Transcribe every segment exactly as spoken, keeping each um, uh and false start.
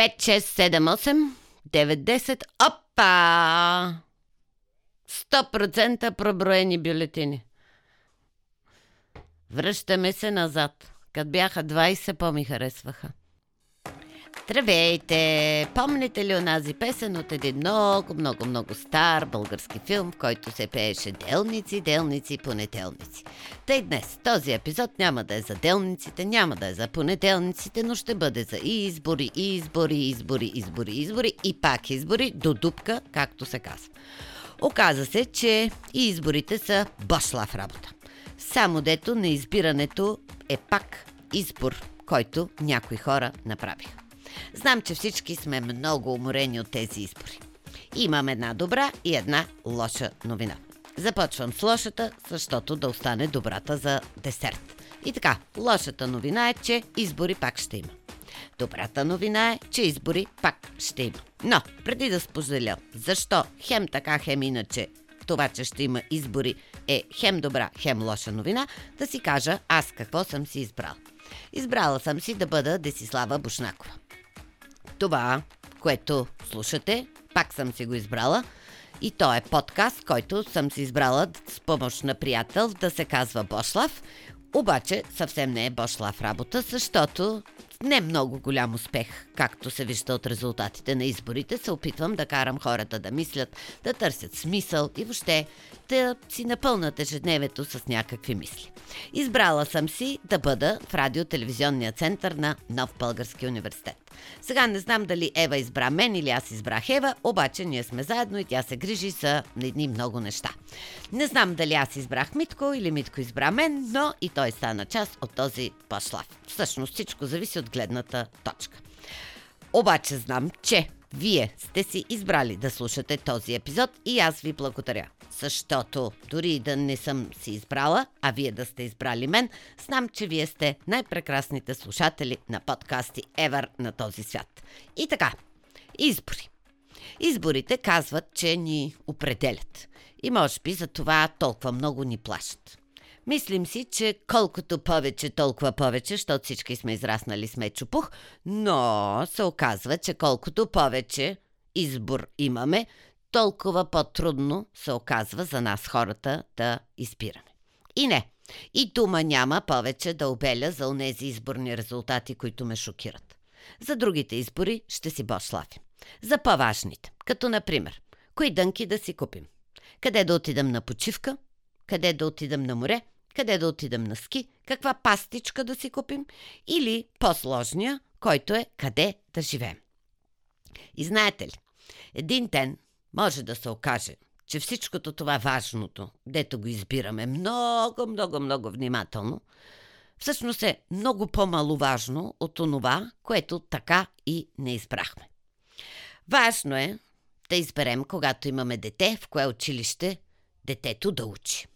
пет, шест, седем, осем, девет, десет. Опа! сто процента проброени бюлетини. Връщаме се назад. Като бяха двайсет, по-ми харесваха. Здравейте! Помните ли онази песен от един много, много, много стар български филм, в който се пееше делници, делници и понеделници? Тъй днес, този епизод няма да е за делниците, няма да е за понеделниците, но ще бъде за и избори, и избори, избори, избори, избори и пак избори, до дупка, както се казва. Оказа се, че и изборите са Бошлаф работа. Само дето на избирането е пак избор, който някои хора направиха. Знам, че всички сме много уморени от тези избори. Имам една добра и една лоша новина. Започвам с лошата, защото да остане добрата за десерт. И така, лошата новина е, че избори пак ще има. Добрата новина е, че избори пак ще има. Но, преди да споделя защо хем така, хем иначе това, че ще има избори, е хем добра, хем лоша новина, да си кажа аз какво съм си избрала. Избрала съм си да бъда Десислава Бушнакова. Това, което слушате, пак съм си го избрала и то е подкаст, който съм си избрала с помощ на приятел да се казва Бошлаф, обаче съвсем не е Бошлаф работа, защото не много голям успех, както се вижда от резултатите на изборите, се опитвам да карам хората да мислят, да търсят смисъл и въобще да си напълнат ежедневието с някакви мисли. Избрала съм си да бъда в радиотелевизионния център на Нов Български университет. Сега не знам дали Ева избра мен или аз избрах Ева, обаче ние сме заедно и тя се грижи за едни много неща. Не знам дали аз избрах Митко или Митко избра мен, но и той стана част от този Бошлаф. Всъщност всичко зависи от гледната точка. Обаче знам, че вие сте си избрали да слушате този епизод и аз ви благодаря. Защото дори да не съм си избрала, а вие да сте избрали мен, знам, че вие сте най-прекрасните слушатели на подкасти Ever на този свят. И така, избори. Изборите казват, че ни определят. И може би за това толкова много ни плащат. Мислим си, че колкото повече, толкова повече, защото всички сме израснали с мечопух, но се оказва, че колкото повече избор имаме, толкова по-трудно се оказва за нас хората да избираме. И не, и дума няма повече да обеля за онези изборни резултати, които ме шокират. За другите избори ще си бошлафим. За по-важните, като например, кои дънки да си купим, къде да отидам на почивка, къде да отидам на море, къде да отидам на ски, каква пастичка да си купим или по-сложния, който е къде да живеем. И знаете ли, един ден може да се окаже, че всичкото това важното, дето го избираме много, много, много внимателно, всъщност е много по-маловажно от онова, което така и не избрахме. Важно е да изберем, когато имаме дете, в кое училище детето да учи.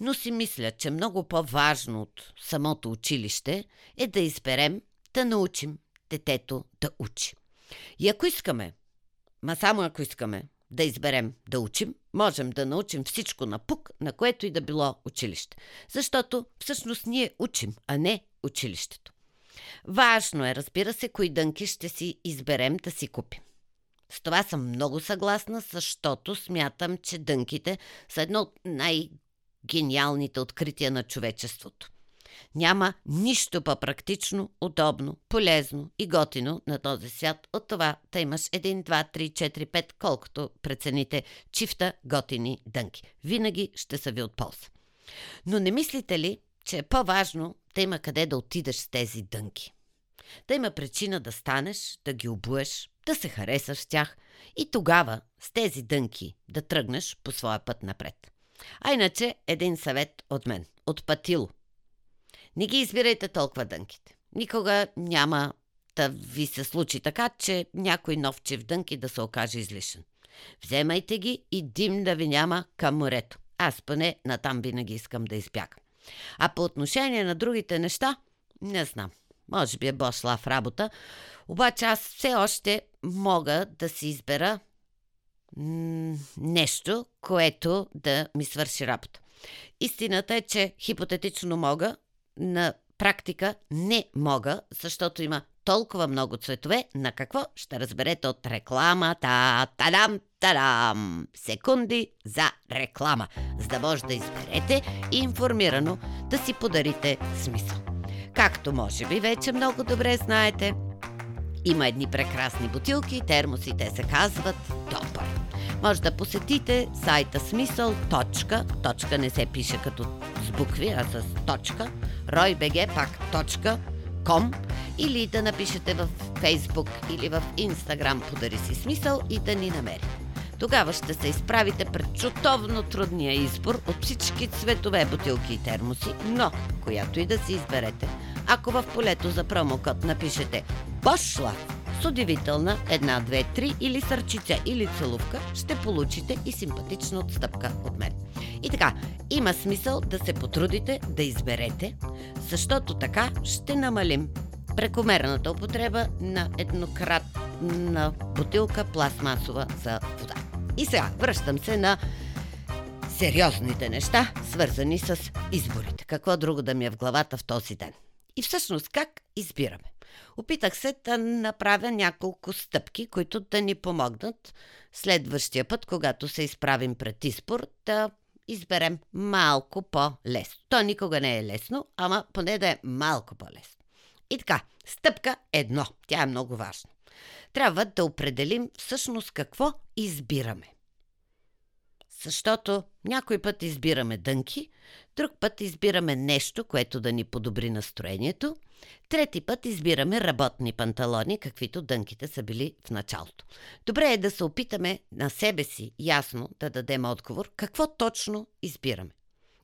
Но си мисля, че много по-важно от самото училище е да изберем да научим детето да учи. И ако искаме, ма само ако искаме, да изберем да учим, можем да научим всичко на пук, на което и да било училище. Защото всъщност ние учим, а не училището. Важно е, разбира се, кои дънки ще си изберем да си купим. С това съм много съгласна, защото смятам, че дънките са едно от най-гениалните открития на човечеството. Няма нищо по-практично, удобно, полезно и готино на този свят от това да имаш едно, два, три, четири, пет, колкото прецените чифта готини дънки. Винаги ще са ви от полза. Но не мислите ли, че е по-важно да има къде да отидеш с тези дънки? Да има причина да станеш, да ги обуеш, да се харесаш с тях и тогава с тези дънки да тръгнеш по своя път напред. А иначе един съвет от мен, от Патило. Не ги избирайте толкова дънките. Никога няма да ви се случи така, че някой нов чифт дънки да се окаже излишен. Вземайте ги и дим да ви няма към морето. Аз поне натам винаги искам да избягам. А по отношение на другите неща, не знам. Може би е Бошлаф работа, обаче аз все още мога да си избера м- нещо, което да ми свърши работа. Истината е, че хипотетично мога, на практика не мога, защото има толкова много цветове, на какво ще разберете от рекламата. Тадам, тадам! Секунди за реклама, за да може да изберете и информирано да си подарите смисъл. Както може би вече много добре знаете, има едни прекрасни бутилки, термоси, те се казват Топър. Може да посетите сайта смисъл точка, точка не се пише като с букви, а с точка, roybg, пак точка, ком, или да напишете в Фейсбук или в Инстаграм "Подари си смисъл" и да ни намерите. Тогава ще се изправите пред чутовно трудния избор от всички цветове, бутилки и термоси, но която и да си изберете, ако в полето за промокод напишете "Бошлаф" с удивителна едно, две, три или сърчица или целувка, ще получите и симпатична отстъпка от мен. И така, има смисъл да се потрудите да изберете, защото така ще намалим прекомерната употреба на еднократна бутилка пластмасова за вода. И сега връщам се на сериозните неща, свързани с изборите. Какво друго да ми е в главата в този ден? И всъщност как избираме? Опитах се да направя няколко стъпки, които да ни помогнат следващия път, когато се изправим пред избор, да изберем малко по-лесно. То никога не е лесно, ама поне да е малко по-лесно. И така, стъпка едно, тя е много важна. Трябва да определим всъщност какво избираме. Защото някой път избираме дънки, друг път избираме нещо, което да ни подобри настроението, трети път избираме работни панталони, каквито дънките са били в началото. Добре е да се опитаме на себе си ясно да дадем отговор какво точно избираме.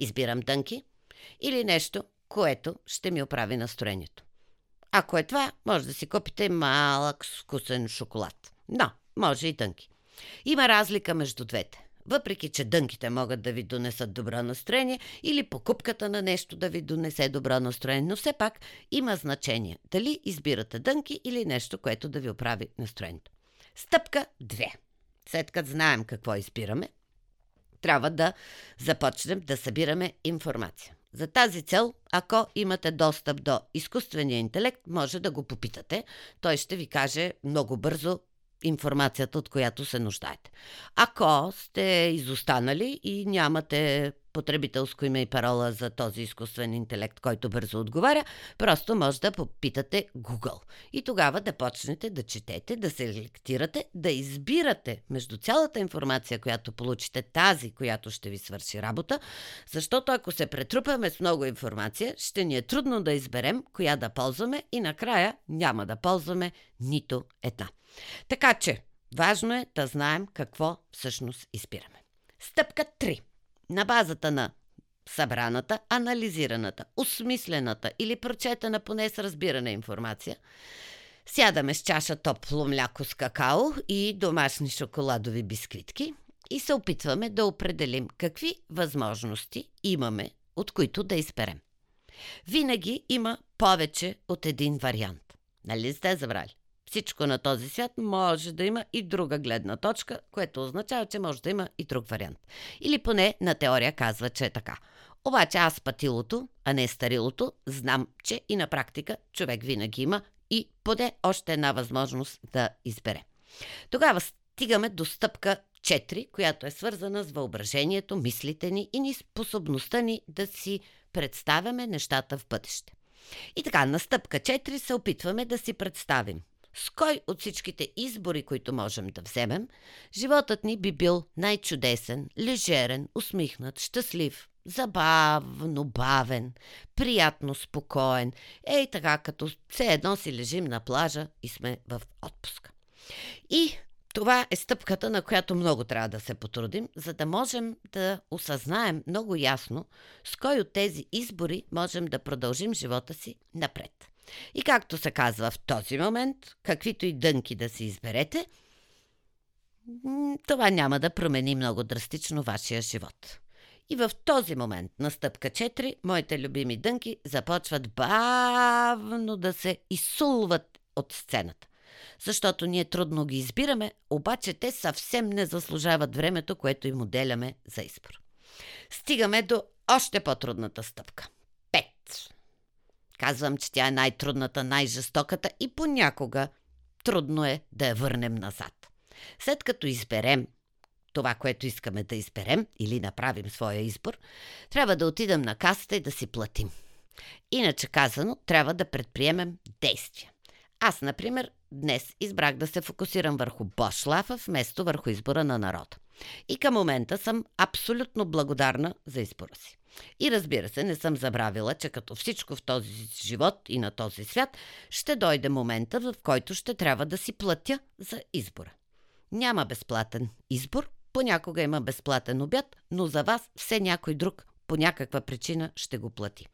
Избирам дънки или нещо, което ще ми оправи настроението. Ако е това, може да си купите малък вкусен шоколад. Но, може и дънки. Има разлика между двете. Въпреки че дънките могат да ви донесат добро настроение или покупката на нещо да ви донесе добро настроение, но все пак има значение дали избирате дънки или нещо, което да ви оправи настроението. Стъпка две. След като знаем какво избираме, трябва да започнем да събираме информация. За тази цел, ако имате достъп до изкуствения интелект, може да го попитате. Той ще ви каже много бързо информацията, от която се нуждаете. Ако сте изостанали и нямате потребителско име и парола за този изкуствен интелект, който бързо отговаря, просто може да попитате Google. И тогава да почнете да четете, да селектирате, да избирате между цялата информация, която получите, тази, която ще ви свърши работа, защото ако се претрупаме с много информация, ще ни е трудно да изберем коя да ползваме и накрая няма да ползваме нито една. Така че, важно е да знаем какво всъщност избираме. Стъпка три. На базата на събраната, анализираната, осмислената или прочетена поне с разбирана информация, сядаме с чаша топло мляко с какао и домашни шоколадови бисквитки и се опитваме да определим какви възможности имаме, от които да изберем. Винаги има повече от един вариант. Нали сте забрали? Всичко на този свят може да има и друга гледна точка, което означава, че може да има и друг вариант. Или поне на теория казва, че е така. Обаче аз патилото, а не старилото, знам, че и на практика човек винаги има и поне още една възможност да избере. Тогава стигаме до стъпка четири, която е свързана с въображението, мислите ни и способността ни да си представяме нещата в бъдеще. И така, на стъпка четири се опитваме да си представим с кой от всичките избори, които можем да вземем, животът ни би бил най-чудесен, лежерен, усмихнат, щастлив, забавно, бавен, приятно, спокоен. Ей така, като все едно си лежим на плажа и сме в отпуск. И това е стъпката, на която много трябва да се потрудим, за да можем да осъзнаем много ясно с кой от тези избори можем да продължим живота си напред. И както се казва в този момент, каквито и дънки да си изберете, това няма да промени много драстично вашия живот. И в този момент, на стъпка четири, моите любими дънки започват бавно да се изсулват от сцената. Защото ние трудно ги избираме, обаче те съвсем не заслужават времето, което им отделяме за избор. Стигаме до още по-трудната стъпка. Пет. Казвам, че тя е най-трудната, най-жестоката и понякога трудно е да я върнем назад. След като изберем това, което искаме да изберем или направим своя избор, трябва да отидем на касата и да си платим. Иначе казано, трябва да предприемем действия. Аз, например, днес избрах да се фокусирам върху Бошлафа вместо върху избора на народа. И към момента съм абсолютно благодарна за избора си. И разбира се, не съм забравила, че като всичко в този живот и на този свят, ще дойде момента, в който ще трябва да си платя за избора. Няма безплатен избор, понякога има безплатен обяд, но за вас все някой друг по някаква причина ще го плати.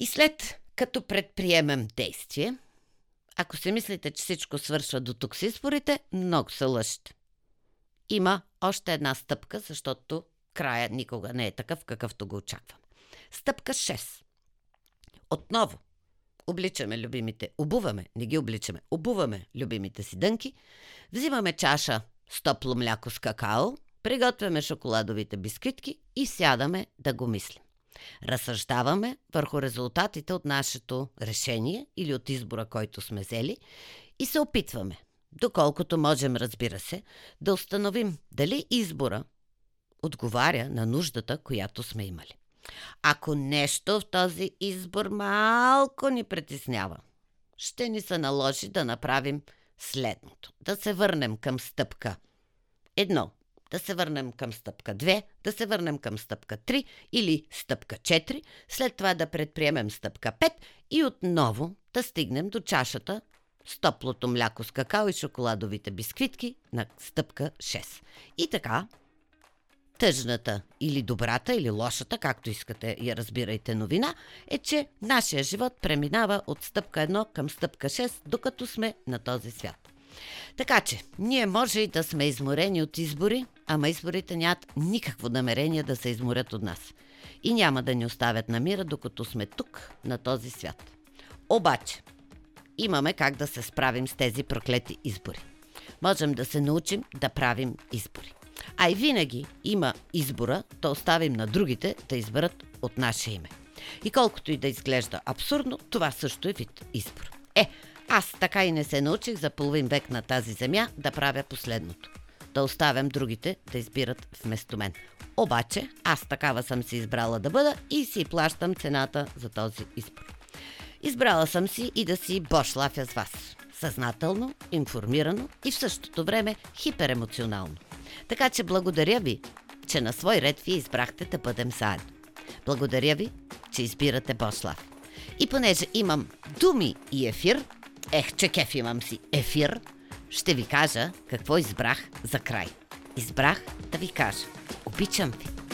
И след като предприемем действие, ако си мислите, че всичко свършва до тук с изборите, много се лъжете. Има още една стъпка, защото края никога не е такъв, какъвто го очакваме. Стъпка шест. Отново обличаме любимите, обуваме, не ги обличаме, обуваме любимите си дънки, взимаме чаша с топло мляко с какао, приготвяме шоколадовите бисквитки и сядаме да го мислим. Разсъждаваме върху резултатите от нашето решение или от избора, който сме взели, и се опитваме, доколкото можем, разбира се, да установим дали избора отговаря на нуждата, която сме имали. Ако нещо в този избор малко ни притеснява, ще ни се наложи да направим следното. Да се върнем към стъпка едно, да се върнем към стъпка две, да се върнем към стъпка три или стъпка четири, след това да предприемем стъпка пет и отново да стигнем до чашата с топлото мляко с какао и шоколадовите бисквитки на стъпка шест. И така, тъжната или добрата, или лошата, както искате я разбирайте новина, е, че нашия живот преминава от стъпка едно към стъпка шест, докато сме на този свят. Така че, ние може и да сме изморени от избори, ама изборите нямат никакво намерение да се изморят от нас. И няма да ни оставят на мира, докато сме тук, на този свят. Обаче, имаме как да се справим с тези проклети избори. Можем да се научим да правим избори. А и винаги има избора да оставим на другите да изберат от наше име. И колкото и да изглежда абсурдно, това също е вид избор. Е, аз така и не се научих за половин век на тази земя да правя последното. Да оставям другите да избират вместо мен. Обаче, аз такава съм си избрала да бъда и си плащам цената за този избор. Избрала съм си и да си бошлафя с вас. Съзнателно, информирано и в същото време хиперемоционално. Така че благодаря ви, че на свой ред ви избрахте да бъдем заедно. Благодаря ви, че избирате Бошлаф. И понеже имам думи и ефир, ех, че кеф имам си ефир, ще ви кажа какво избрах за край. Избрах да ви кажа: обичам ви.